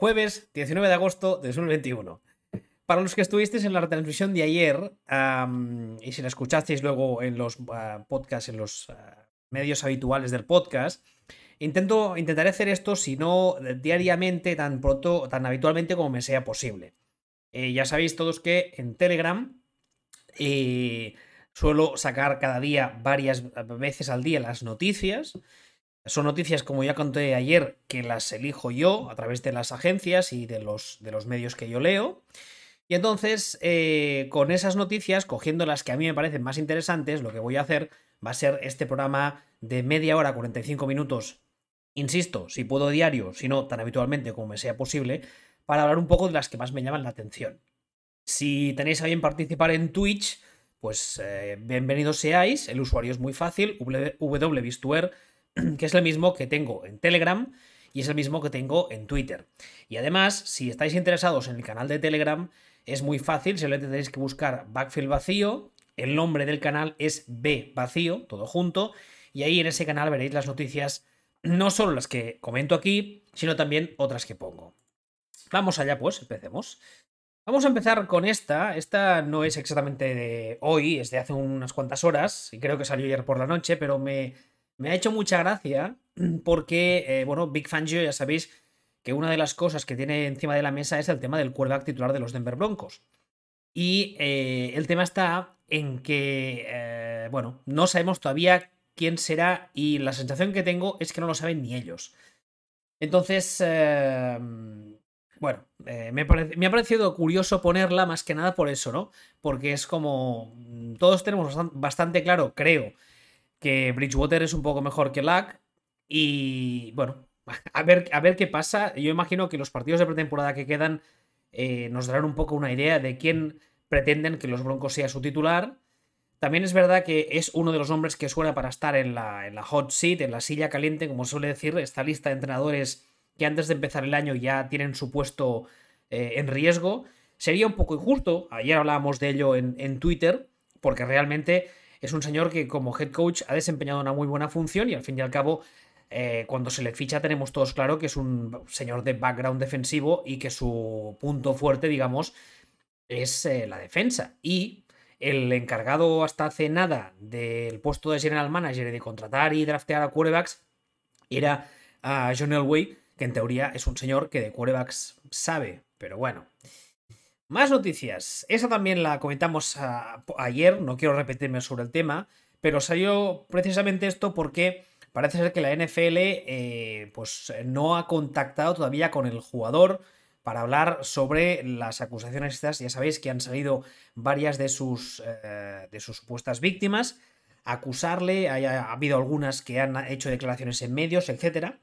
Jueves 19 de agosto de 2021. Para los que estuvisteis en la retransmisión de ayer, y si la escuchasteis luego en los podcasts, en los medios habituales del podcast, intentaré hacer esto, si no diariamente, tan pronto, tan habitualmente como me sea posible. Ya sabéis todos que en Telegram suelo sacar cada día varias veces al día las noticias. Son noticias, como ya conté ayer, que las elijo yo a través de las agencias y de los medios que yo leo. Y entonces, con esas noticias, cogiendo las que a mí me parecen más interesantes, lo que voy a hacer va a ser este programa de media hora, 45 minutos, insisto, si puedo diario, si no tan habitualmente como me sea posible, para hablar un poco de las que más me llaman la atención. Si tenéis a bien participar en Twitch, pues bienvenidos seáis, el usuario es muy fácil, www.vistuer, que es el mismo que tengo en Telegram y es el mismo que tengo en Twitter. Y además, si estáis interesados en el canal de Telegram, es muy fácil, simplemente tenéis que buscar Backfield Vacío, el nombre del canal es B Vacío, todo junto, y ahí en ese canal veréis las noticias, no solo las que comento aquí, sino también otras que pongo. Vamos allá pues, empecemos. Vamos a empezar con esta no es exactamente de hoy, es de hace unas cuantas horas, y creo que salió ayer por la noche, pero me ha hecho mucha gracia porque, bueno, Vic Fangio, ya sabéis que una de las cosas que tiene encima de la mesa es el tema del quarterback titular de los Denver Broncos. Y el tema está en que, bueno, no sabemos todavía quién será y la sensación que tengo es que no lo saben ni ellos. Entonces, bueno, me ha parecido curioso ponerla más que nada por eso, ¿no? Porque es como todos tenemos bastante claro, creo, que Bridgewater es un poco mejor que Lack y, bueno, a ver qué pasa. Yo imagino que los partidos de pretemporada que quedan nos darán un poco una idea de quién pretenden que los Broncos sea su titular. También es verdad que es uno de los nombres que suena para estar en la hot seat, en la silla caliente, como suele decir, esta lista de entrenadores que antes de empezar el año ya tienen su puesto en riesgo. Sería un poco injusto, ayer hablábamos de ello en Twitter, porque realmente es un señor que como head coach ha desempeñado una muy buena función y al fin y al cabo cuando se le ficha tenemos todos claro que es un señor de background defensivo y que su punto fuerte, digamos, es la defensa. Y el encargado hasta hace nada del puesto de general manager y de contratar y draftear a quarterbacks era a John Elway, que en teoría es un señor que de quarterbacks sabe, pero bueno. Más noticias. Esa también la comentamos ayer, no quiero repetirme sobre el tema, pero salió precisamente esto porque parece ser que la NFL pues no ha contactado todavía con el jugador para hablar sobre las acusaciones estas. Ya sabéis que han salido varias de sus supuestas víctimas a acusarle, ha habido algunas que han hecho declaraciones en medios, etc.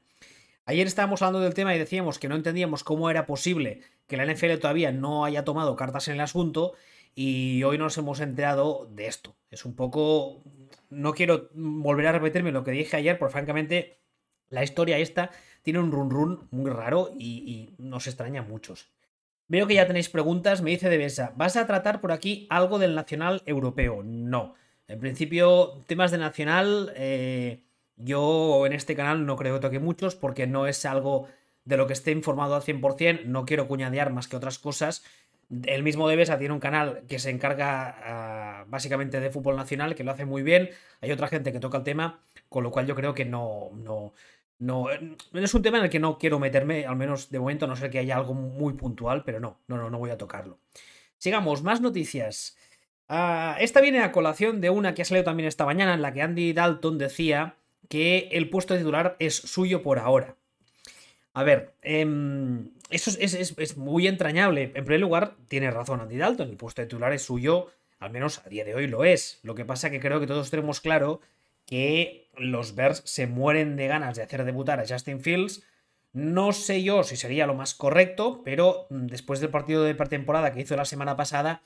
Ayer estábamos hablando del tema y decíamos que no entendíamos cómo era posible que la NFL todavía no haya tomado cartas en el asunto y hoy nos hemos enterado de esto. Es un poco... No quiero volver a repetirme lo que dije ayer, porque francamente la historia esta tiene un run muy raro y nos extraña a muchos. Veo que ya tenéis preguntas, me dice Devesa, ¿vas a tratar por aquí algo del nacional europeo? No. En principio, temas de nacional... Yo en este canal no creo que toque muchos porque no es algo de lo que esté informado al 100%, no quiero cuñadear más que otras cosas. El mismo Devesa tiene un canal que se encarga básicamente de fútbol nacional, que lo hace muy bien. Hay otra gente que toca el tema, con lo cual yo creo que no es un tema en el que no quiero meterme, al menos de momento, a no ser que haya algo muy puntual, pero no voy a tocarlo. Sigamos, más noticias. Esta viene a colación de una que ha salido también esta mañana, en la que Andy Dalton decía que el puesto de titular es suyo por ahora. A ver, eso es muy entrañable. En primer lugar, tiene razón Andy Dalton, el puesto de titular es suyo, al menos a día de hoy lo es. Lo que pasa que creo que todos tenemos claro que los Bears se mueren de ganas de hacer debutar a Justin Fields. No sé yo si sería lo más correcto, pero después del partido de pretemporada que hizo la semana pasada,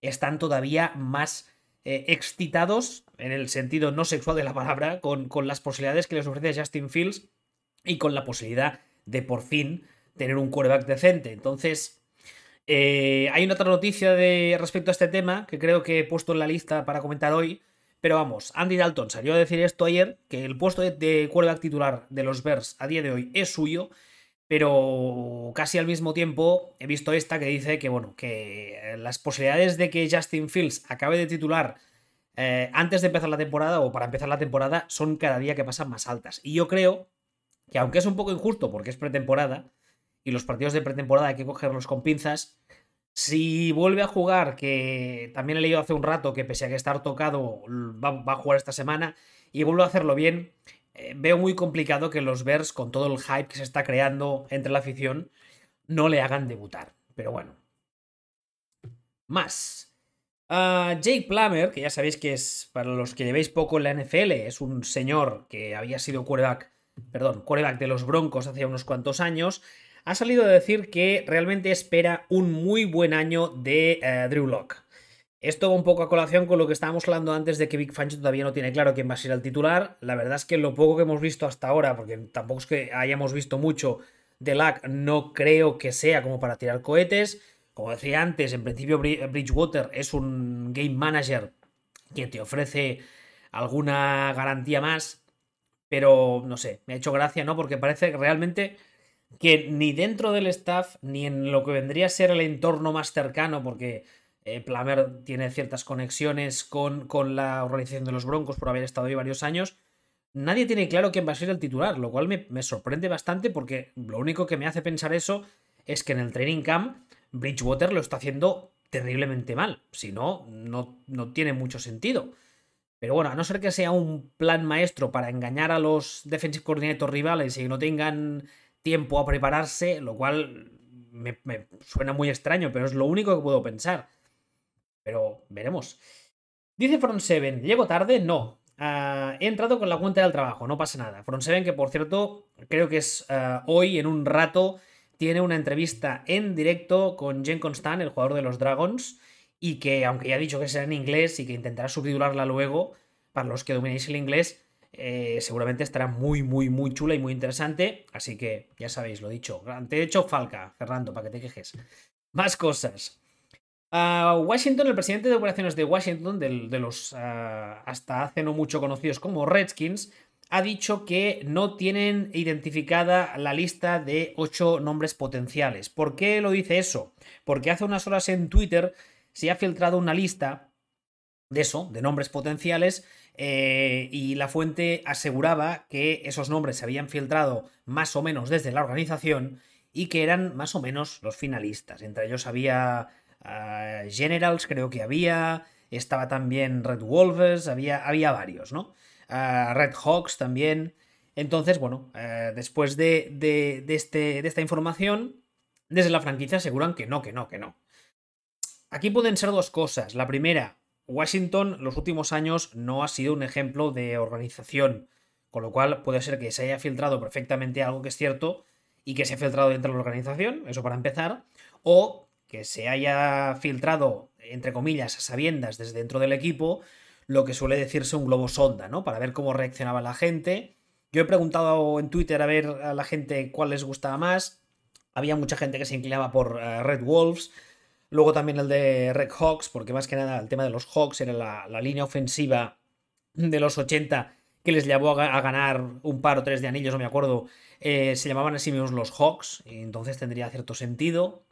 están todavía más excitados, en el sentido no sexual de la palabra, con las posibilidades que les ofrece Justin Fields y con la posibilidad de por fin tener un quarterback decente. Entonces, hay una otra noticia respecto a este tema que creo que he puesto en la lista para comentar hoy, pero vamos, Andy Dalton salió a decir esto ayer, que el puesto de quarterback titular de los Bears a día de hoy es suyo, Pero casi al mismo tiempo he visto esta que dice que, bueno, que las posibilidades de que Justin Fields acabe de titular antes de empezar la temporada o para empezar la temporada son cada día que pasan más altas. Y yo creo que, aunque es un poco injusto porque es pretemporada y los partidos de pretemporada hay que cogerlos con pinzas, si vuelve a jugar, que también he leído hace un rato que pese a que estar tocado va a jugar esta semana y vuelve a hacerlo bien, veo muy complicado que los Bears, con todo el hype que se está creando entre la afición, no le hagan debutar. Pero bueno. Más. Jake Plummer, que ya sabéis que es, para los que llevéis poco en la NFL, es un señor que había sido quarterback de los Broncos hace unos cuantos años, ha salido a decir que realmente espera un muy buen año de Drew Lock. Esto va un poco a colación con lo que estábamos hablando antes de que Vic Fangio todavía no tiene claro quién va a ser el titular. La verdad es que lo poco que hemos visto hasta ahora, porque tampoco es que hayamos visto mucho de Lack, no creo que sea como para tirar cohetes. Como decía antes, en principio Bridgewater es un game manager que te ofrece alguna garantía más, pero no sé, me ha hecho gracia, ¿no? Porque parece realmente que ni dentro del staff, ni en lo que vendría a ser el entorno más cercano, porque Plummer tiene ciertas conexiones con la organización de los Broncos por haber estado ahí varios años, nadie tiene claro quién va a ser el titular, lo cual me sorprende bastante, porque lo único que me hace pensar eso es que en el training camp Bridgewater lo está haciendo terriblemente mal, si no, no tiene mucho sentido. Pero bueno, a no ser que sea un plan maestro para engañar a los defensive coordinators rivales y no tengan tiempo a prepararse, lo cual me suena muy extraño, pero es lo único que puedo pensar. Pero veremos. Dice Front7, ¿llego tarde? No. He entrado con la cuenta del trabajo, no pasa nada. Front7, que por cierto, creo que es hoy, en un rato, tiene una entrevista en directo con Jen Constant, el jugador de los Dragons, y que, aunque ya ha dicho que será en inglés y que intentará subtitularla luego, para los que dominéis el inglés, seguramente estará muy, muy, muy chula y muy interesante. Así que, ya sabéis, lo dicho. Te he hecho falca, Fernando, para que te quejes. Más cosas. Washington, el presidente de operaciones de Washington, de los hasta hace no mucho conocidos como Redskins, ha dicho que no tienen identificada la lista de 8 nombres potenciales. ¿Por qué lo dice eso? Porque hace unas horas en Twitter se ha filtrado una lista de eso, de nombres potenciales, y la fuente aseguraba que esos nombres se habían filtrado más o menos desde la organización y que eran más o menos los finalistas. Entre ellos había Generals, creo que había, estaba también Red Wolves, había varios, ¿no? Red Hawks también. Entonces, bueno, después de esta información, desde la franquicia aseguran que no. Aquí pueden ser dos cosas. La primera, Washington los últimos años no ha sido un ejemplo de organización, con lo cual puede ser que se haya filtrado perfectamente algo que es cierto y que se ha filtrado dentro de la organización, eso para empezar, o que se haya filtrado, entre comillas, a sabiendas desde dentro del equipo, lo que suele decirse un globo sonda, ¿no? Para ver cómo reaccionaba la gente. Yo he preguntado en Twitter a ver a la gente cuál les gustaba más. Había mucha gente que se inclinaba por Red Wolves. Luego también el de Red Hawks, porque más que nada el tema de los Hawks era la línea ofensiva de los 80 que les llevó a ganar un par o tres de anillos, no me acuerdo. Se llamaban así mismos los Hawks, y entonces tendría cierto sentido.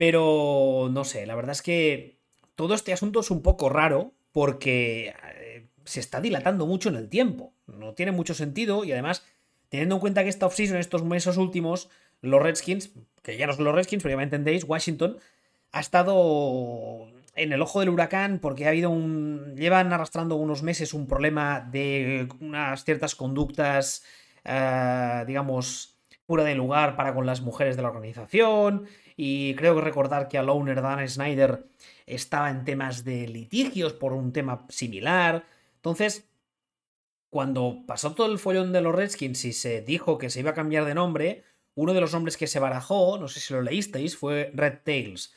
Pero no sé, la verdad es que todo este asunto es un poco raro porque se está dilatando mucho en el tiempo. No tiene mucho sentido y además, teniendo en cuenta que esta offseason, estos meses últimos, los Redskins, que ya no son los Redskins, pero ya me entendéis, Washington, ha estado en el ojo del huracán porque ha habido llevan arrastrando unos meses un problema de unas ciertas conductas, digamos, fuera de lugar para con las mujeres de la organización. Y creo que recordar que al owner Dan Snyder estaba en temas de litigios por un tema similar. Entonces, cuando pasó todo el follón de los Redskins y se dijo que se iba a cambiar de nombre, uno de los nombres que se barajó, no sé si lo leísteis, fue Red Tails.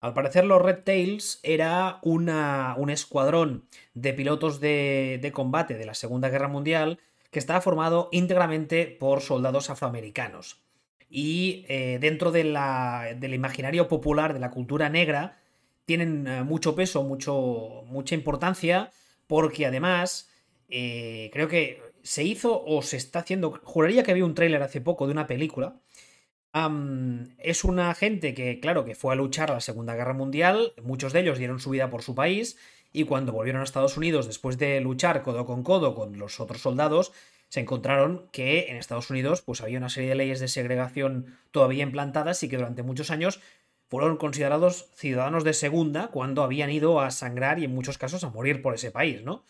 Al parecer los Red Tails era un escuadrón de pilotos de combate de la Segunda Guerra Mundial que estaba formado íntegramente por soldados afroamericanos. Y dentro del imaginario popular de la cultura negra tienen mucho peso, mucha importancia, porque además creo que se hizo o se está haciendo, juraría que había un tráiler hace poco de una película Es una gente que, claro, que fue a luchar a la Segunda Guerra Mundial, muchos de ellos dieron su vida por su país, y cuando volvieron a Estados Unidos después de luchar codo con los otros soldados, se encontraron que en Estados Unidos pues, había una serie de leyes de segregación todavía implantadas y que durante muchos años fueron considerados ciudadanos de segunda cuando habían ido a sangrar y en muchos casos a morir por ese país, ¿no?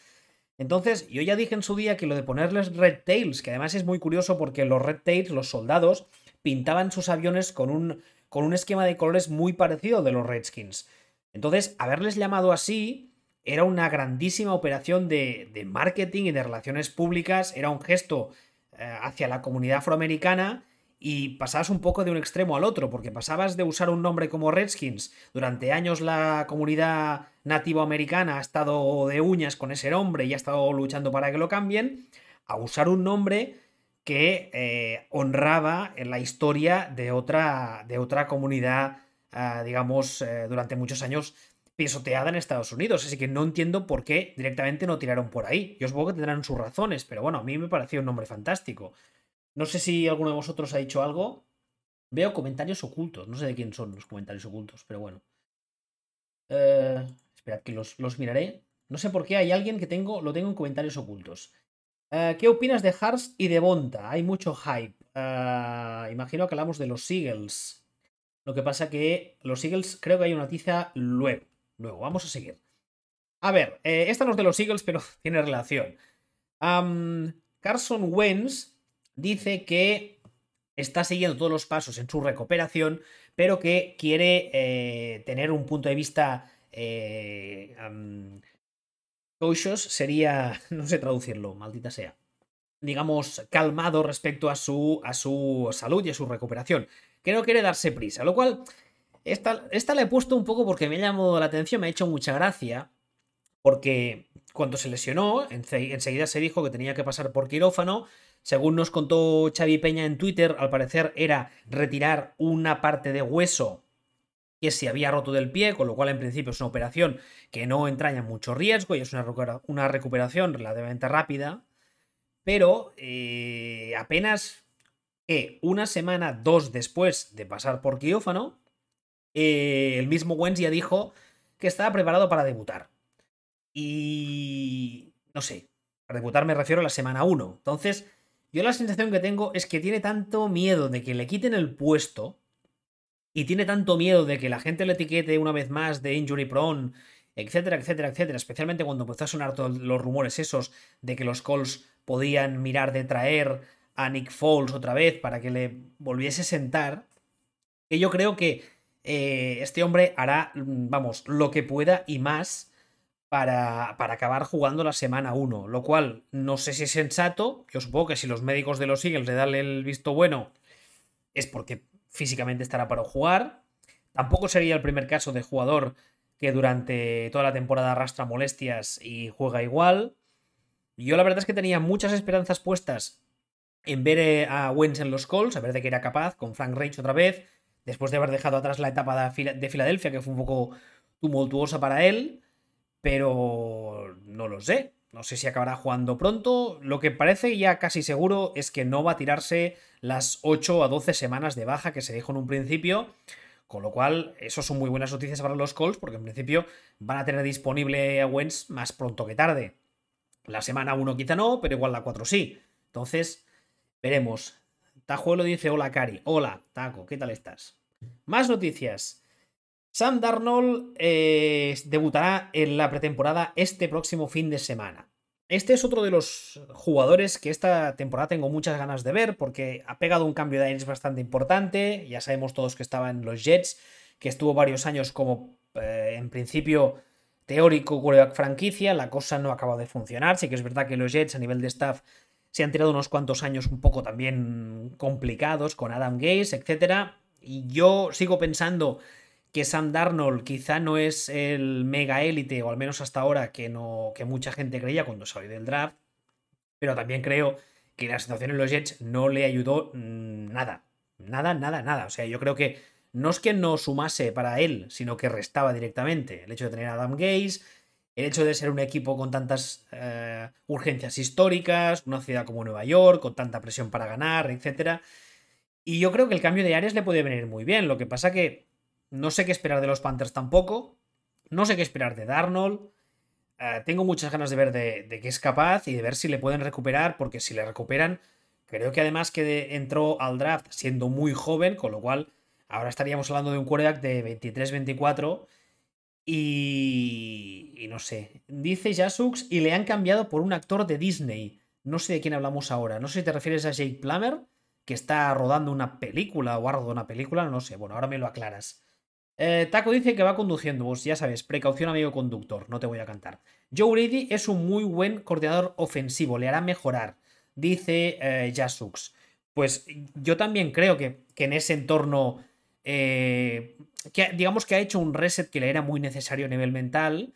Entonces, yo ya dije en su día que lo de ponerles Red Tails, que además es muy curioso porque los Red Tails, los soldados, pintaban sus aviones con un esquema de colores muy parecido de los Redskins. Entonces, haberles llamado así era una grandísima operación de marketing y de relaciones públicas, era un gesto hacia la comunidad afroamericana y pasabas un poco de un extremo al otro, porque pasabas de usar un nombre como Redskins. Durante años la comunidad nativa americana ha estado de uñas con ese nombre y ha estado luchando para que lo cambien, a usar un nombre que honraba la historia de otra comunidad, digamos, durante muchos años pisoteada en Estados Unidos, así que no entiendo por qué directamente no tiraron por ahí. Yo supongo que tendrán sus razones, pero bueno, a mí me pareció un nombre fantástico. No sé si alguno de vosotros ha dicho algo. Veo comentarios ocultos, no sé de quién son los comentarios ocultos, pero bueno. Esperad que los miraré. No sé por qué hay alguien que lo tengo en comentarios ocultos. ¿Qué opinas de Hurts y de Bonta? Hay mucho hype. Imagino que hablamos de los Eagles. Lo que pasa que los Eagles creo que hay una noticia luego. Luego, vamos a seguir. A ver, esta no es de los Eagles, pero tiene relación. Carson Wentz dice que está siguiendo todos los pasos en su recuperación, pero que quiere tener un punto de vista cautious, sería, no sé traducirlo, maldita sea, digamos, calmado respecto a su salud y a su recuperación, que no quiere darse prisa, lo cual... Esta la he puesto un poco porque me ha llamado la atención, me ha hecho mucha gracia, porque cuando se lesionó, enseguida se dijo que tenía que pasar por quirófano. Según nos contó Xavi Peña en Twitter, al parecer era retirar una parte de hueso que se había roto del pie, con lo cual en principio es una operación que no entraña mucho riesgo y es una recuperación relativamente rápida, pero apenas una semana, dos después de pasar por quirófano, el mismo Wentz ya dijo que estaba preparado para debutar. Y... no sé, para debutar me refiero a la semana 1. Entonces, yo la sensación que tengo es que tiene tanto miedo de que le quiten el puesto y tiene tanto miedo de que la gente le etiquete una vez más de injury prone, etcétera, etcétera, etcétera. Especialmente cuando empezó a sonar todos los rumores esos de que los Colts podían mirar de traer a Nick Foles otra vez para que le volviese a sentar, que yo creo que este hombre hará, vamos, lo que pueda y más para acabar jugando la semana 1, lo cual no sé si es sensato. Yo supongo que si los médicos de los Eagles le dan el visto bueno es porque físicamente estará para jugar. Tampoco sería el primer caso de jugador que durante toda la temporada arrastra molestias y juega igual. Yo la verdad es que tenía muchas esperanzas puestas en ver a Wentz en los Colts, a ver de qué era capaz con Frank Reich otra vez, después de haber dejado atrás la etapa de Filadelfia, que fue un poco tumultuosa para él, pero no lo sé. No sé si acabará jugando pronto. Lo que parece ya casi seguro es que no va a tirarse las 8 a 12 semanas de baja que se dijo en un principio, con lo cual eso son muy buenas noticias para los Colts, porque en principio van a tener disponible a Wentz más pronto que tarde. La semana 1 quizá no, pero igual la 4 sí. Entonces, veremos. Tajuelo dice, hola Cari, hola Taco, ¿qué tal estás? Más noticias. Sam Darnold debutará en la pretemporada este próximo fin de semana. Este es otro de los jugadores que esta temporada tengo muchas ganas de ver porque ha pegado un cambio de aires bastante importante. Ya sabemos todos que estaba en los Jets, que estuvo varios años como en principio teórico quarterback franquicia. La cosa no ha acabado de funcionar. Sí que es verdad que los Jets a nivel de staff se han tirado unos cuantos años un poco también complicados con Adam Gase, etc. Y yo sigo pensando que Sam Darnold quizá no es el mega élite, o al menos hasta ahora, que mucha gente creía cuando salió del draft. Pero también creo que la situación en los Jets no le ayudó nada. Nada, nada, nada. O sea, yo creo que no es que no sumase para él, sino que restaba directamente. El hecho de tener a Adam Gase, el hecho de ser un equipo con tantas urgencias históricas, una ciudad como Nueva York, con tanta presión para ganar, etc. Y yo creo que el cambio de Arians le puede venir muy bien. Lo que pasa que no sé qué esperar de los Panthers tampoco. No sé qué esperar de Darnold. Tengo muchas ganas de ver de qué es capaz y de ver si le pueden recuperar, porque si le recuperan, creo que además que entró al draft siendo muy joven, con lo cual ahora estaríamos hablando de un quarterback de 23-24 y no sé. Dice Jasux, y le han cambiado por un actor de Disney. No sé de quién hablamos ahora. No sé si te refieres a Jake Plummer, que está rodando una película o ha rodado una película, no sé. Bueno, ahora me lo aclaras. Taco dice que va conduciendo. Pues ya sabes, precaución amigo conductor, no te voy a cantar. Joe Brady es un muy buen coordinador ofensivo, le hará mejorar, dice Jasux. Pues yo también creo que en ese entorno, que digamos que ha hecho un reset que le era muy necesario a nivel mental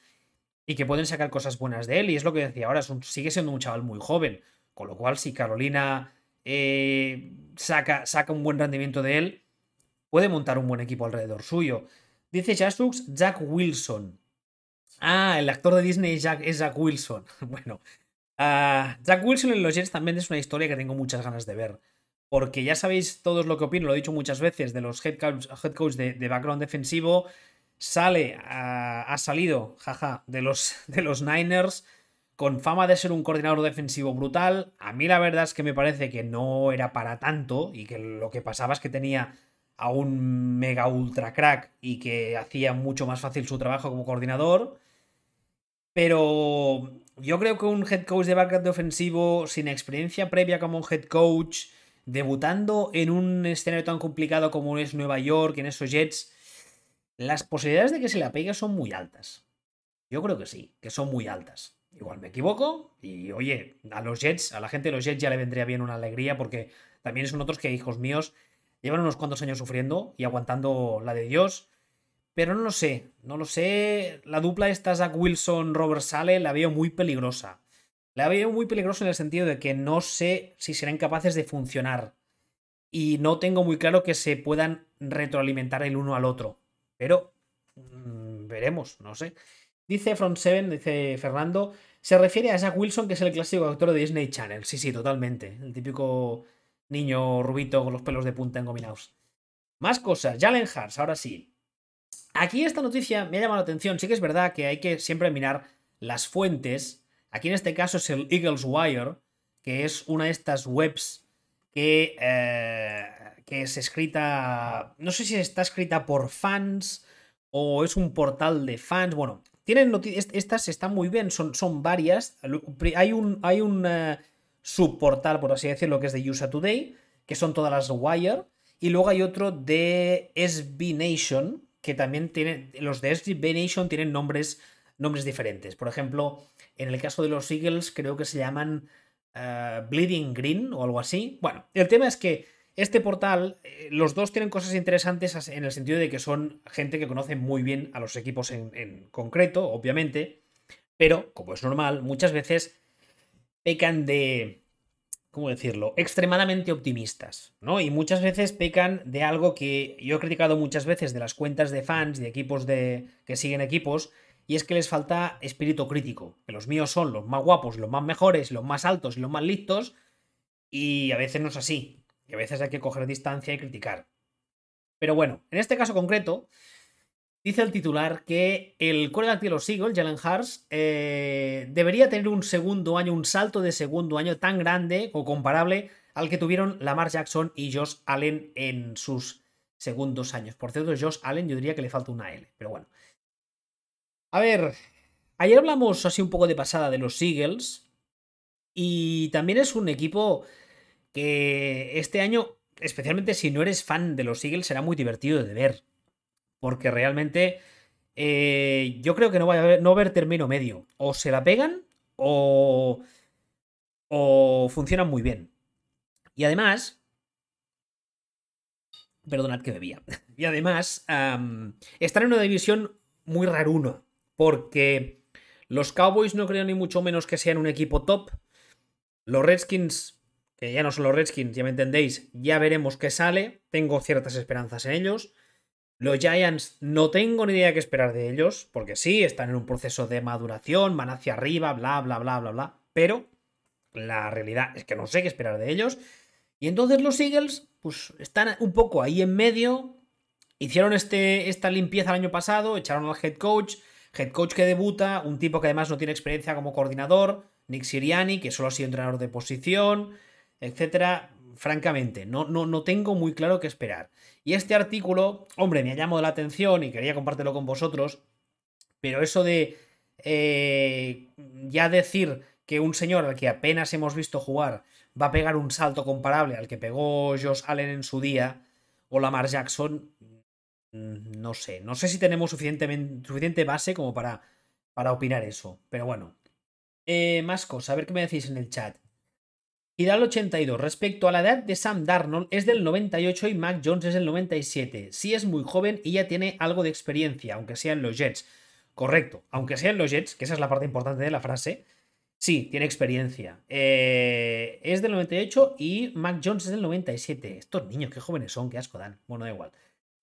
y que pueden sacar cosas buenas de él. Y es lo que decía ahora, sigue siendo un chaval muy joven, con lo cual si Carolina saca un buen rendimiento de él, puede montar un buen equipo alrededor suyo. Dice Jasux, Jack Wilson. Ah, el actor de Disney es Jack Wilson. Bueno, Jack Wilson en los Jets también es una historia que tengo muchas ganas de ver. Porque ya sabéis todos lo que opino, lo he dicho muchas veces, de los head coach de background defensivo. Ha salido, jaja, de los Niners con fama de ser un coordinador defensivo brutal. A mí la verdad es que me parece que no era para tanto y que lo que pasaba es que tenía a un mega ultra crack y que hacía mucho más fácil su trabajo como coordinador. Pero yo creo que un head coach de background ofensivo sin experiencia previa como un head coach, debutando en un escenario tan complicado como es Nueva York, en esos Jets, las posibilidades de que se le apegue son muy altas. Yo creo que sí, que son muy altas. Igual me equivoco y, oye, a los Jets, a la gente de los Jets ya le vendría bien una alegría, porque también son otros que, hijos míos, llevan unos cuantos años sufriendo y aguantando la de Dios. Pero no lo sé. La dupla esta Zach Wilson-Robert Saleh la veo muy peligrosa. La veo muy peligrosa en el sentido de que no sé si serán capaces de funcionar. Y no tengo muy claro que se puedan retroalimentar el uno al otro. Pero veremos, no sé. Dice Front 7, dice Fernando, se refiere a Zach Wilson, que es el clásico actor de Disney Channel. Sí, totalmente. El típico niño rubito con los pelos de punta engominados. Más cosas. Jalen Hurts, ahora sí. Aquí esta noticia me ha llamado la atención. Sí que es verdad que hay que siempre mirar las fuentes. Aquí en este caso es el Eagles Wire, que es una de estas webs que es escrita... No sé si está escrita por fans o es un portal de fans. Bueno, tienen estas están muy bien. Son varias. Hay un subportal, por así decirlo, que es de USA Today, que son todas las Wire, y luego hay otro de SB Nation, que también tiene, los de SB Nation tienen nombres diferentes. Por ejemplo, en el caso de los Eagles creo que se llaman Bleeding Green o algo así. Bueno, el tema es que este portal, los dos tienen cosas interesantes en el sentido de que son gente que conoce muy bien a los equipos en concreto, obviamente, pero, como es normal, muchas veces pecan de, ¿cómo decirlo?, extremadamente optimistas, ¿no? Y muchas veces pecan de algo que yo he criticado muchas veces de las cuentas de fans, de equipos que siguen equipos, y es que les falta espíritu crítico, que los míos son los más guapos, los más mejores, los más altos y los más listos, y a veces no es así, y a veces hay que coger distancia y criticar. Pero bueno, en este caso concreto, dice el titular que el quarterback de los Eagles, Jalen Hurts, debería tener un salto de segundo año tan grande o comparable al que tuvieron Lamar Jackson y Josh Allen en sus segundos años. Por cierto, Josh Allen yo diría que le falta una L, pero bueno. A ver, ayer hablamos así un poco de pasada de los Eagles, y también es un equipo que este año, especialmente si no eres fan de los Eagles, será muy divertido de ver. Porque realmente yo creo que no va a haber término medio. O se la pegan o funcionan muy bien. Y además... Perdonad que bebía. Y además están en una división muy raruna. Porque los Cowboys no creo ni mucho menos que sean un equipo top. Los Redskins, que ya no son los Redskins, ya me entendéis, ya veremos qué sale. Tengo ciertas esperanzas en ellos. Los Giants no tengo ni idea qué esperar de ellos, porque sí, están en un proceso de maduración, van hacia arriba, bla, bla, bla, bla, bla, pero la realidad es que no sé qué esperar de ellos. Y entonces los Eagles pues están un poco ahí en medio. Hicieron esta limpieza el año pasado, echaron al head coach que debuta, un tipo que además no tiene experiencia como coordinador, Nick Sirianni, que solo ha sido entrenador de posición, etcétera. Francamente, no tengo muy claro qué esperar. Y este artículo, hombre, me ha llamado la atención y quería compartirlo con vosotros, pero eso de ya decir que un señor al que apenas hemos visto jugar va a pegar un salto comparable al que pegó Josh Allen en su día o Lamar Jackson, no sé si tenemos suficiente base como para opinar eso, pero bueno. Más cosas, a ver qué me decís en el chat. Hidal 82, respecto a la edad de Sam Darnold, es del 98 y Mac Jones es del 97. Sí es muy joven y ya tiene algo de experiencia, aunque sea en los Jets. Correcto, aunque sea en los Jets, que esa es la parte importante de la frase, sí, tiene experiencia. Es del 98 y Mac Jones es del 97. Estos niños, qué jóvenes son, qué asco dan. Bueno, da igual.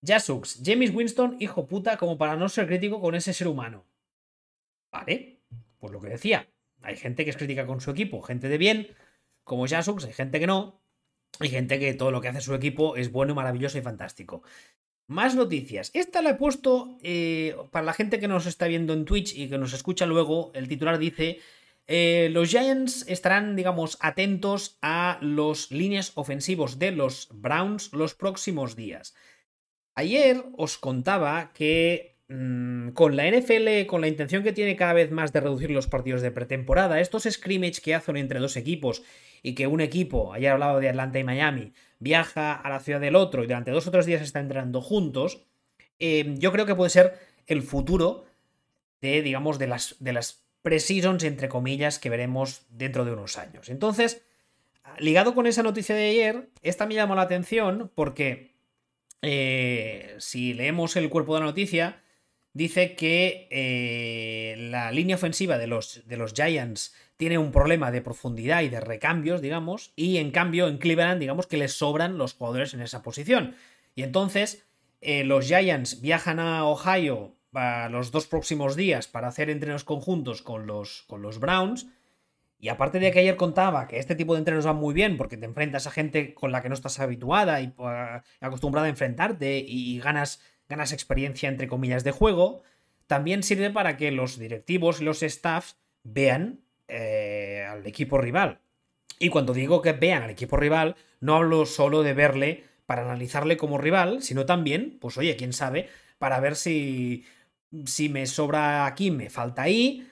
Jasux, Jameis Winston, hijo puta, como para no ser crítico con ese ser humano. Vale, pues lo que decía. Hay gente que es crítica con su equipo, gente de bien, como Jasux, hay gente que no, hay gente que todo lo que hace su equipo es bueno, maravilloso y fantástico. Más noticias. Esta la he puesto para la gente que nos está viendo en Twitch y que nos escucha luego. El titular dice, los Giants estarán, digamos, atentos a los líneas ofensivos de los Browns los próximos días. Ayer os contaba que con la NFL, con la intención que tiene cada vez más de reducir los partidos de pretemporada, estos scrimmage que hacen entre dos equipos y que un equipo, ayer hablaba de Atlanta y Miami, viaja a la ciudad del otro y durante 2 o 3 días están entrenando juntos, yo creo que puede ser el futuro de, digamos, de las pre-seasons, entre comillas, que veremos dentro de unos años. Entonces, ligado con esa noticia de ayer, esta me llamó la atención porque si leemos el cuerpo de la noticia, dice que la línea ofensiva de los Giants tiene un problema de profundidad y de recambios, digamos, y en cambio en Cleveland, digamos, que les sobran los jugadores en esa posición. Y entonces los Giants viajan a Ohio a los 2 próximos días para hacer entrenos conjuntos con los Browns. Y aparte de que ayer contaba que este tipo de entrenos van muy bien porque te enfrentas a gente con la que no estás habituada y acostumbrada a enfrentarte y ganas experiencia, entre comillas, de juego, también sirve para que los directivos y los staffs vean al equipo rival. Y cuando digo que vean al equipo rival, no hablo solo de verle para analizarle como rival, sino también, pues oye, quién sabe, para ver si me sobra aquí, me falta ahí,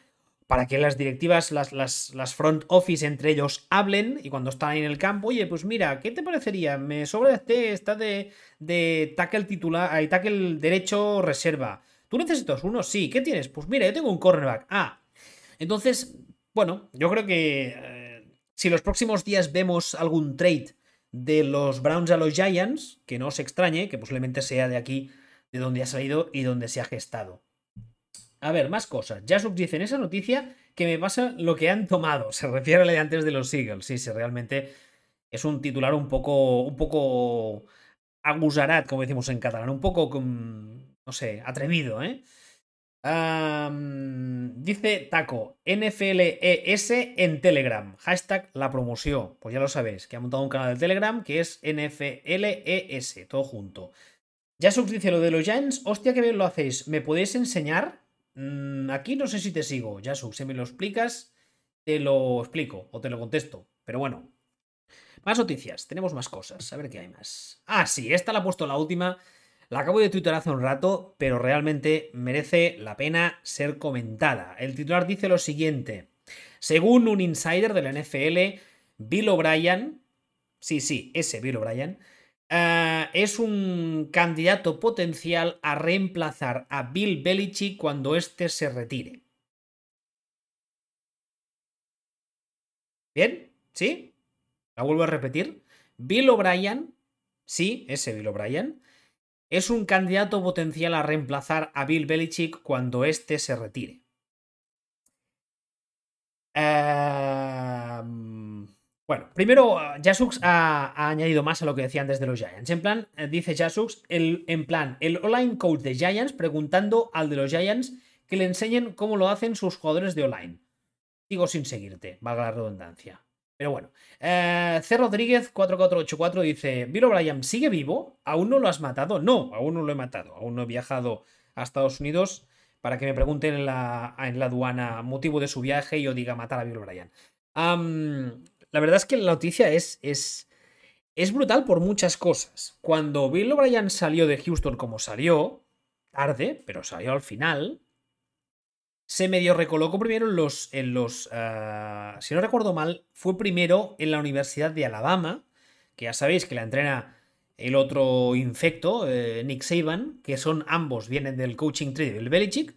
para que las directivas, las front office entre ellos hablen y cuando están en el campo, oye, pues mira, ¿qué te parecería? Me sobra esta de tackle titular, tackle derecho reserva. ¿Tú necesitas uno? Sí. ¿Qué tienes? Pues mira, yo tengo un cornerback. Ah. Entonces, bueno, yo creo que si los próximos días vemos algún trade de los Browns a los Giants, que no os extrañe, que posiblemente sea de aquí, de donde ha salido y donde se ha gestado. A ver, más cosas. Ya subdicen esa noticia que me pasa lo que han tomado. Se refiere a la de antes de los Eagles. Sí, realmente es un titular un poco agusarat, como decimos en catalán. Un poco, no sé, atrevido, ¿eh? Dice Taco, NFLES en Telegram. # la promoción. Pues ya lo sabéis, que ha montado un canal de Telegram que es NFLES, todo junto. Ya subdice lo de los Giants. Hostia, qué bien lo hacéis. ¿Me podéis enseñar? Aquí no sé si te sigo, Jasuk, si me lo explicas, te lo explico o te lo contesto, pero bueno. Más noticias, tenemos más cosas, a ver qué hay más. Ah, sí, esta la he puesto la última, la acabo de tuitear hace un rato, pero realmente merece la pena ser comentada. El titular dice lo siguiente: según un insider de la NFL, Bill O'Brien, sí, ese Bill O'Brien, es un candidato potencial a reemplazar a Bill Belichick cuando éste se retire. ¿Bien? ¿Sí? La vuelvo a repetir. Bill O'Brien, sí, ese Bill O'Brien, es un candidato potencial a reemplazar a Bill Belichick cuando éste se retire. Bueno, primero Jasux ha añadido más a lo que decía antes de los Giants. En plan, dice Jasux, el online coach de Giants preguntando al de los Giants que le enseñen cómo lo hacen sus jugadores de online. Digo sin seguirte, valga la redundancia. Pero bueno, C. Rodríguez 4484 dice: Bill O'Brien, ¿sigue vivo? ¿Aún no lo has matado? No, aún no lo he matado. Aún no he viajado a Estados Unidos para que me pregunten en la aduana motivo de su viaje y yo diga matar a Bill O'Brien. La verdad es que la noticia es brutal por muchas cosas. Cuando Bill O'Brien salió de Houston como salió, tarde, pero salió al final, se medio recolocó primero en los si no recuerdo mal, fue primero en la Universidad de Alabama, que ya sabéis que la entrena el otro infecto, Nick Saban, que son ambos, vienen del coaching tree de Bill Belichick,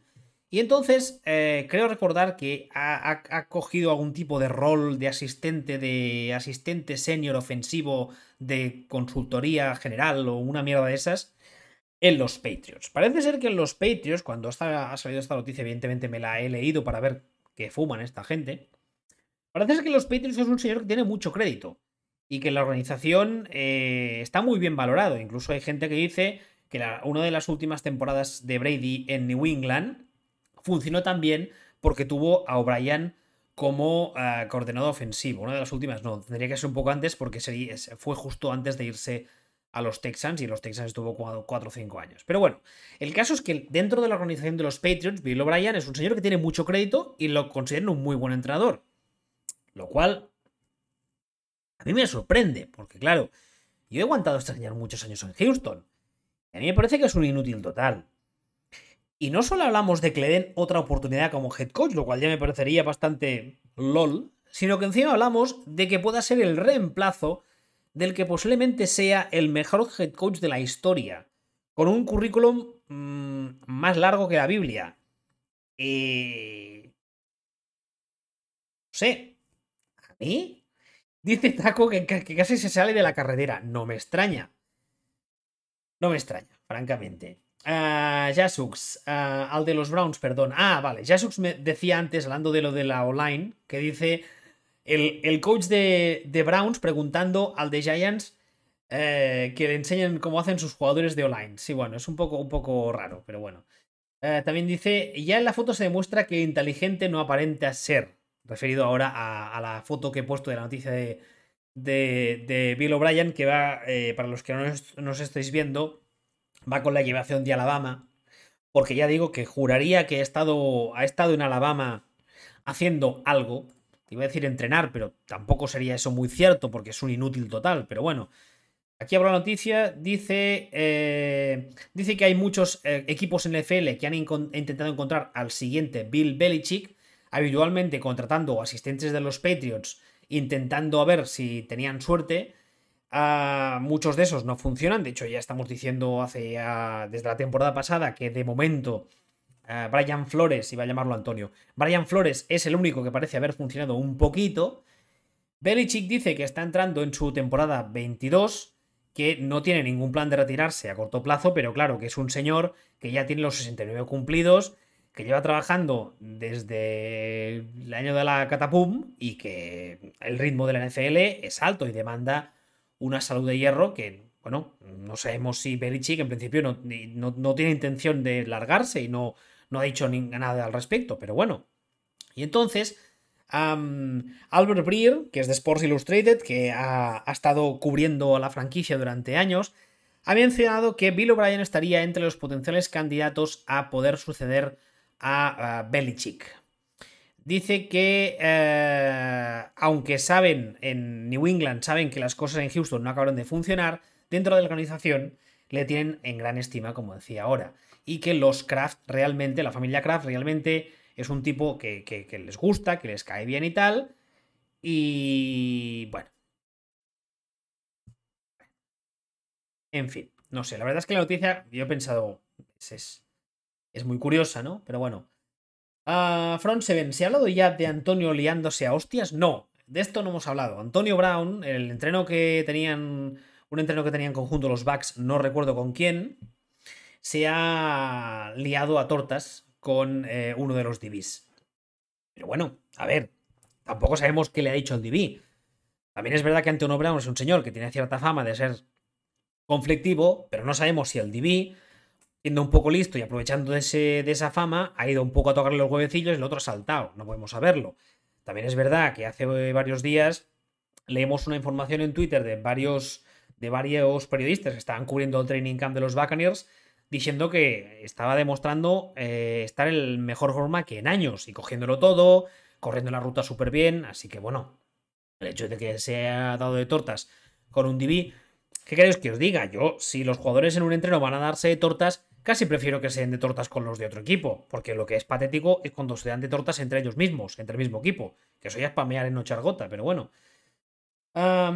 y entonces creo recordar que ha cogido algún tipo de rol de asistente senior ofensivo de consultoría general o una mierda de esas en los Patriots. Parece ser que en los Patriots, cuando ha salido esta noticia, evidentemente me la he leído para ver qué fuman esta gente, parece ser que en los Patriots es un señor que tiene mucho crédito y que la organización está muy bien valorado. Incluso hay gente que dice que una de las últimas temporadas de Brady en New England funcionó tan bien porque tuvo a O'Brien como coordinador ofensivo. Una de las últimas, no, tendría que ser un poco antes porque fue justo antes de irse a los Texans, y los Texans estuvo 4 o 5 años. Pero bueno, el caso es que dentro de la organización de los Patriots, Bill O'Brien es un señor que tiene mucho crédito y lo consideran un muy buen entrenador. Lo cual a mí me sorprende, porque claro, yo he aguantado extrañar muchos años en Houston. Y a mí me parece que es un inútil total. Y no solo hablamos de que le den otra oportunidad como head coach, lo cual ya me parecería bastante lol, sino que encima hablamos de que pueda ser el reemplazo del que posiblemente sea el mejor head coach de la historia, con un currículum más largo que la Biblia. No sé. ¿A mí? Dice Taco que casi se sale de la carretera. No me extraña. No me extraña, francamente. Jasux, al de los Browns, perdón. Vale. Jasux me decía antes, hablando de lo de la online, que dice... El coach de Browns preguntando al de Giants que le enseñen cómo hacen sus jugadores de online. Sí, bueno, es un poco raro, pero bueno. También dice, ya en la foto se demuestra que inteligente no aparenta ser. Referido ahora a la foto que he puesto de la noticia de Bill O'Brien, que va, para los que no os estáis viendo, va con la llevación de Alabama. Porque ya digo que juraría que ha estado en Alabama haciendo algo. Iba a decir entrenar, pero tampoco sería eso muy cierto porque es un inútil total. Pero bueno, aquí abro la noticia. Dice que hay muchos equipos en la NFL que han intentado encontrar al siguiente Bill Belichick, habitualmente contratando asistentes de los Patriots, intentando a ver si tenían suerte. Muchos de esos no funcionan. De hecho, ya estamos diciendo desde la temporada pasada que de momento... Brian Flores, iba a llamarlo Antonio. Brian Flores es el único que parece haber funcionado un poquito. Belichick dice que está entrando en su temporada 22, que no tiene ningún plan de retirarse a corto plazo, pero claro, que es un señor que ya tiene los 69 cumplidos, que lleva trabajando desde el año de la catapum y que el ritmo de la NFL es alto y demanda una salud de hierro que... Bueno, no sabemos si Belichick en principio no tiene intención de largarse y no ha dicho nada al respecto, pero bueno. Y entonces, Albert Breer, que es de Sports Illustrated, que ha estado cubriendo la franquicia durante años, ha mencionado que Bill O'Brien estaría entre los potenciales candidatos a poder suceder a Belichick. Dice que, aunque saben en New England, saben que las cosas en Houston no acabaron de funcionar, dentro de la organización le tienen en gran estima, como decía ahora, y que los Kraft realmente, la familia Kraft realmente es un tipo que les gusta, que les cae bien y tal, y bueno. En fin, no sé, la verdad es que la noticia, yo he pensado, es muy curiosa, ¿no? Pero bueno. Front Seven, ¿se ha hablado ya de Antonio liándose a hostias? No, de esto no hemos hablado. Antonio Brown, un entreno que tenían conjunto los Bucks, no recuerdo con quién, se ha liado a tortas con uno de los DBs. Pero bueno, a ver, tampoco sabemos qué le ha dicho el DB. También es verdad que Antonio Brown es un señor que tiene cierta fama de ser conflictivo, pero no sabemos si el DB, siendo un poco listo y aprovechando de esa fama, ha ido un poco a tocarle los huevecillos y el otro ha saltado. No podemos saberlo. También es verdad que hace varios días leemos una información en Twitter de varios periodistas que estaban cubriendo el training camp de los Buccaneers, diciendo que estaba demostrando estar en mejor forma que en años y cogiéndolo todo, corriendo la ruta súper bien. Así que bueno, el hecho de que se ha dado de tortas con un DB, ¿qué queréis que os diga? Yo, si los jugadores en un entreno van a darse de tortas, casi prefiero que se den de tortas con los de otro equipo, porque lo que es patético es cuando se dan de tortas entre ellos mismos, entre el mismo equipo, que eso ya es pamear en no echar gota, pero bueno. Ha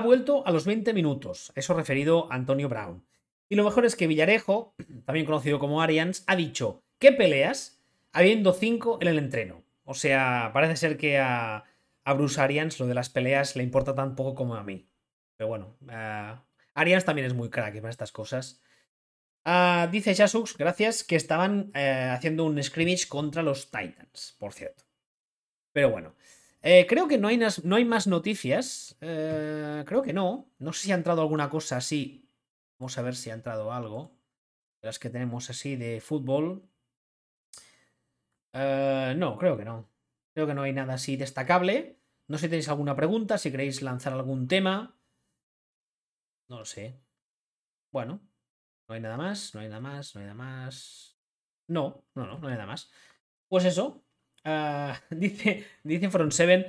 vuelto a los 20 minutos, eso referido a Antonio Brown. Y lo mejor es que Villarejo, también conocido como Arians, ha dicho: ¿qué peleas? Habiendo 5 en el entreno. O sea, parece ser que a Bruce Arians lo de las peleas le importa tan poco como a mí. Pero bueno, Arians también es muy crack para estas cosas. Dice Shasux, gracias, que estaban haciendo un scrimmage contra los Titans, por cierto. Pero bueno. Creo que no hay más noticias. Creo que no. No sé si ha entrado alguna cosa así. Vamos a ver si ha entrado algo. Las que tenemos así de fútbol. No, creo que no. Creo que no hay nada así destacable. No sé si tenéis alguna pregunta, si queréis lanzar algún tema. No lo sé. Bueno. No hay nada más. No hay nada más. Pues eso. Dice Front 7,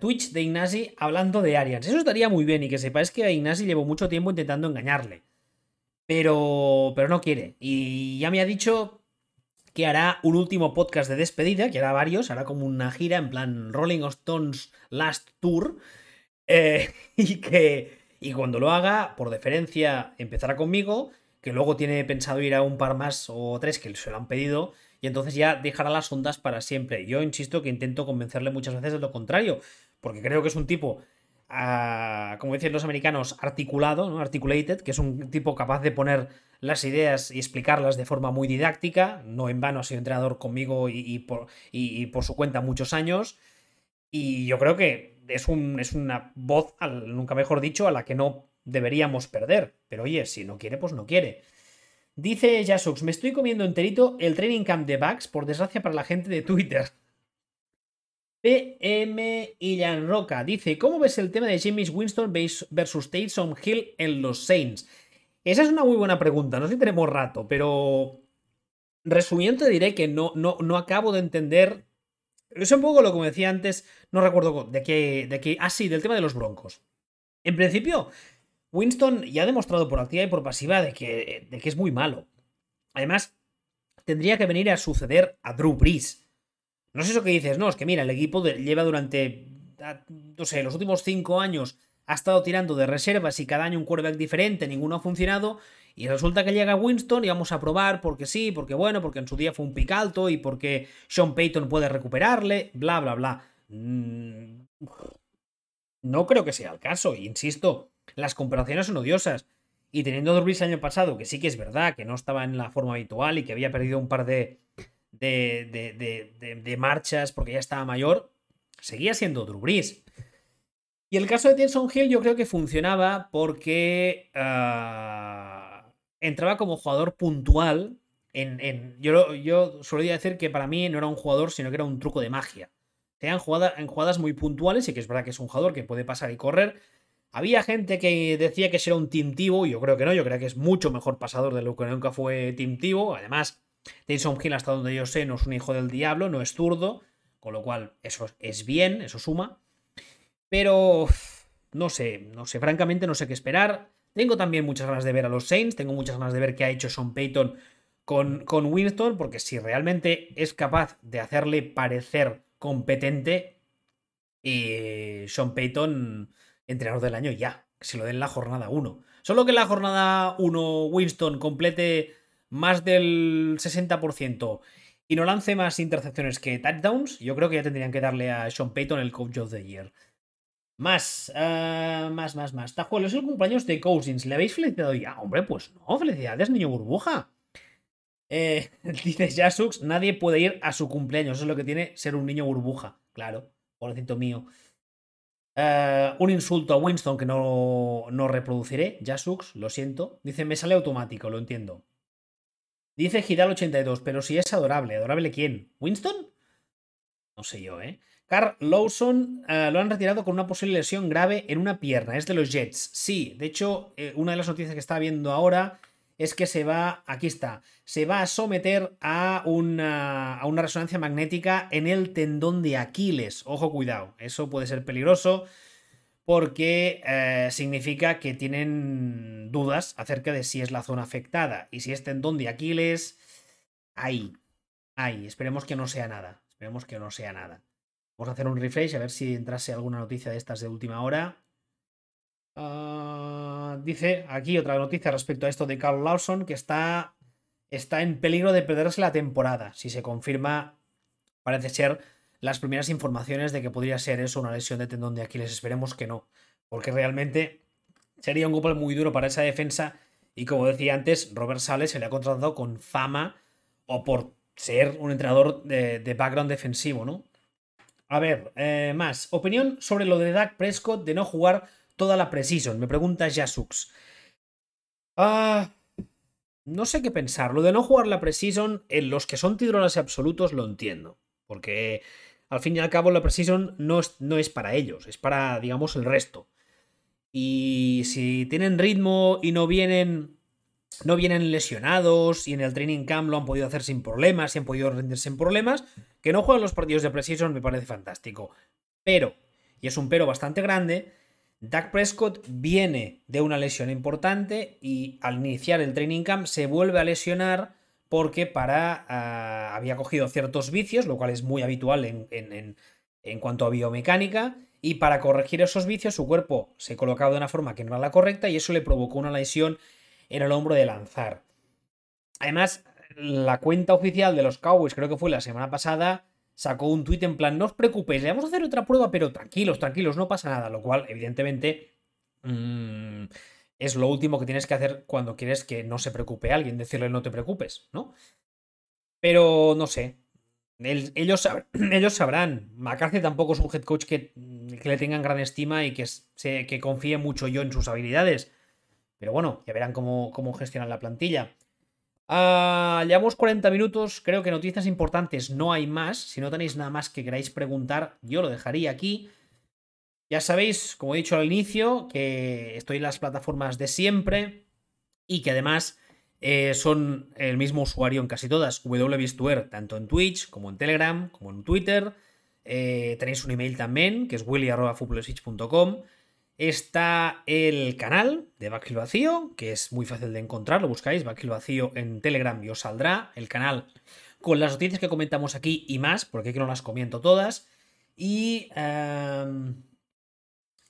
Twitch de Ignasi hablando de Arians. Eso estaría muy bien, y que sepáis que a Ignasi llevo mucho tiempo intentando engañarle, pero no quiere. Y ya me ha dicho que hará un último podcast de despedida, que hará varios, hará como una gira en plan Rolling Stones Last Tour, y cuando lo haga, por deferencia, empezará conmigo, que luego tiene pensado ir a un par más o tres que se lo han pedido. Y entonces ya dejará las ondas para siempre. Yo insisto que intento convencerle muchas veces de lo contrario, porque creo que es un tipo, como dicen los americanos, articulado, ¿no? Articulated, que es un tipo capaz de poner las ideas y explicarlas de forma muy didáctica. No en vano ha sido entrenador conmigo y por su cuenta muchos años. Y yo creo que es una voz, nunca mejor dicho, a la que no deberíamos perder. Pero oye, si no quiere, pues no quiere. Dice Jasux, me estoy comiendo enterito el training camp de Bucks, por desgracia para la gente de Twitter. PM Illan Roca dice, ¿cómo ves el tema de Jameis Winston versus Taysom Hill en los Saints? Esa es una muy buena pregunta, no sé si tenemos rato, pero resumiendo te diré que no acabo de entender. Es un poco lo que me decía antes, no recuerdo de qué. Ah, sí, del tema de los Broncos. En principio, Winston ya ha demostrado por activa y por pasiva de que es muy malo. Además, tendría que venir a suceder a Drew Brees. No es eso que dices, no, es que mira, el equipo lleva durante, no sé, los últimos 5 años ha estado tirando de reservas y cada año un quarterback diferente, ninguno ha funcionado, y resulta que llega Winston y vamos a probar porque sí, porque bueno, porque en su día fue un pick alto y porque Sean Payton puede recuperarle, bla, bla, bla. No creo que sea el caso, insisto. Las comparaciones son odiosas. Y teniendo a Drew Brees el año pasado, que sí que es verdad que no estaba en la forma habitual y que había perdido un par de marchas porque ya estaba mayor, seguía siendo Drew Brees. Y el caso de Taysom Hill yo creo que funcionaba porque entraba como jugador puntual. Yo solía decir que para mí no era un jugador, sino que era un truco de magia. Sean en jugadas muy puntuales, y que es verdad que es un jugador que puede pasar y correr. Había gente que decía que era un Tim Tebow, yo creo que no, yo creo que es mucho mejor pasador de lo que nunca fue Tim Tebow. Además, Taysom Hill, hasta donde yo sé, no es un hijo del diablo, no es zurdo, con lo cual eso es bien, eso suma. Pero no sé, francamente no sé qué esperar. Tengo también muchas ganas de ver a los Saints, tengo muchas ganas de ver qué ha hecho Sean Payton con Winston, porque si realmente es capaz de hacerle parecer competente, Sean Payton... entrenador del año ya, que se lo den la jornada 1. Solo que en la jornada 1 Winston complete más del 60% y no lance más intercepciones que touchdowns, yo creo que ya tendrían que darle a Sean Payton el Coach of the Year. Más. Tajuelo, es el cumpleaños de Cousins. ¿Le habéis felicitado ya? Hombre, pues no. Felicidades, niño burbuja. Dice Jasux, nadie puede ir a su cumpleaños. Eso es lo que tiene ser un niño burbuja. Claro, pobrecito mío. Un insulto a Winston que no reproduciré, Jasux, lo siento. Dice, me sale automático, lo entiendo. Dice Gidal82, pero si es adorable. ¿Adorable quién? ¿Winston? No sé yo, ¿eh? Carl Lawson lo han retirado con una posible lesión grave en una pierna. Es de los Jets. Sí, de hecho, una de las noticias que está viendo ahora es que se va... Aquí está. Se va a someter a una resonancia magnética en el tendón de Aquiles. Ojo, cuidado. Eso puede ser peligroso porque significa que tienen dudas acerca de si es la zona afectada. Y si es tendón de Aquiles... Ahí. Esperemos que no sea nada. Esperemos que no sea nada. Vamos a hacer un refresh a ver si entrase alguna noticia de estas de última hora. Dice aquí otra noticia respecto a esto de Carl Lawson, que está en peligro de perderse la temporada. Si se confirma, parece ser las primeras informaciones de que podría ser eso, una lesión de tendón de Aquiles. Esperemos que no, porque realmente sería un golpe muy duro para esa defensa. Y como decía antes, Robert Saleh se le ha contratado con fama o por ser un entrenador de background defensivo, ¿no? A ver, más. Opinión sobre lo de Dak Prescott de no jugar toda la preseason. Me pregunta Jasux. No sé qué pensar. Lo de no jugar la preseason, en los que son titulares absolutos lo entiendo. Porque al fin y al cabo la preseason no es para ellos. Es para, digamos, el resto. Y si tienen ritmo y no vienen lesionados y en el training camp lo han podido hacer sin problemas y han podido rendirse sin problemas, que no juegan los partidos de preseason me parece fantástico. Pero, y es un pero bastante grande, Dak Prescott viene de una lesión importante y al iniciar el training camp se vuelve a lesionar porque había cogido ciertos vicios, lo cual es muy habitual en cuanto a biomecánica, y para corregir esos vicios su cuerpo se colocaba de una forma que no era la correcta y eso le provocó una lesión en el hombro de lanzar. Además, la cuenta oficial de los Cowboys, creo que fue la semana pasada, sacó un tuit en plan, no os preocupéis, le vamos a hacer otra prueba, pero tranquilos, no pasa nada, lo cual, evidentemente, es lo último que tienes que hacer cuando quieres que no se preocupe a alguien, decirle no te preocupes, ¿no? Pero, no sé, ellos sabrán. McCarthy tampoco es un head coach que le tengan gran estima y que confíe mucho yo en sus habilidades. Pero bueno, ya verán cómo gestionan la plantilla. Llevamos 40 minutos, creo que noticias importantes no hay más. Si no tenéis nada más que queráis preguntar, yo lo dejaría aquí. Ya sabéis, como he dicho al inicio, que estoy en las plataformas de siempre y que además son el mismo usuario en casi todas, wbistuer, tanto en Twitch como en Telegram, como en Twitter. Tenéis un email también, que es willy@futboleswitch.com. Está el canal de Backfield Vacío, que es muy fácil de encontrar, lo buscáis, Backfield Vacío en Telegram y os saldrá el canal con las noticias que comentamos aquí y más, porque aquí no las comento todas. Y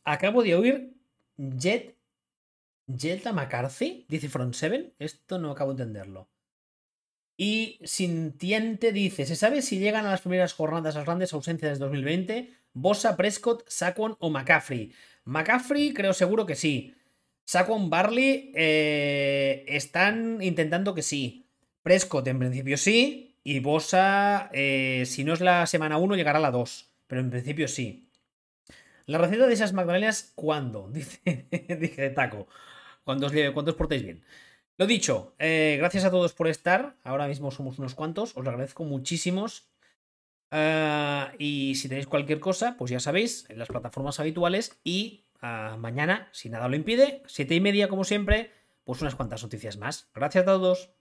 acabo de oír Jetta McCarthy, dice Front7, esto no acabo de entenderlo. Y Sintiente dice, ¿se sabe si llegan a las primeras jornadas las grandes ausencias de 2020? Bosa, Prescott, Saquon o McCaffrey. McCaffrey creo seguro que sí. Saquon Barkley están intentando que sí. Prescott en principio sí. Y Bosa, si no es la semana 1, llegará a la 2. Pero en principio sí. La receta de esas magdalenas, ¿cuándo? Dice Taco. ¿Cuándo os portáis bien? Lo dicho, gracias a todos por estar. Ahora mismo somos unos cuantos. Os lo agradezco muchísimos. Y si tenéis cualquier cosa, pues ya sabéis, en las plataformas habituales. Y mañana, si nada lo impide, 7:30 como siempre, pues unas cuantas noticias más. Gracias a todos.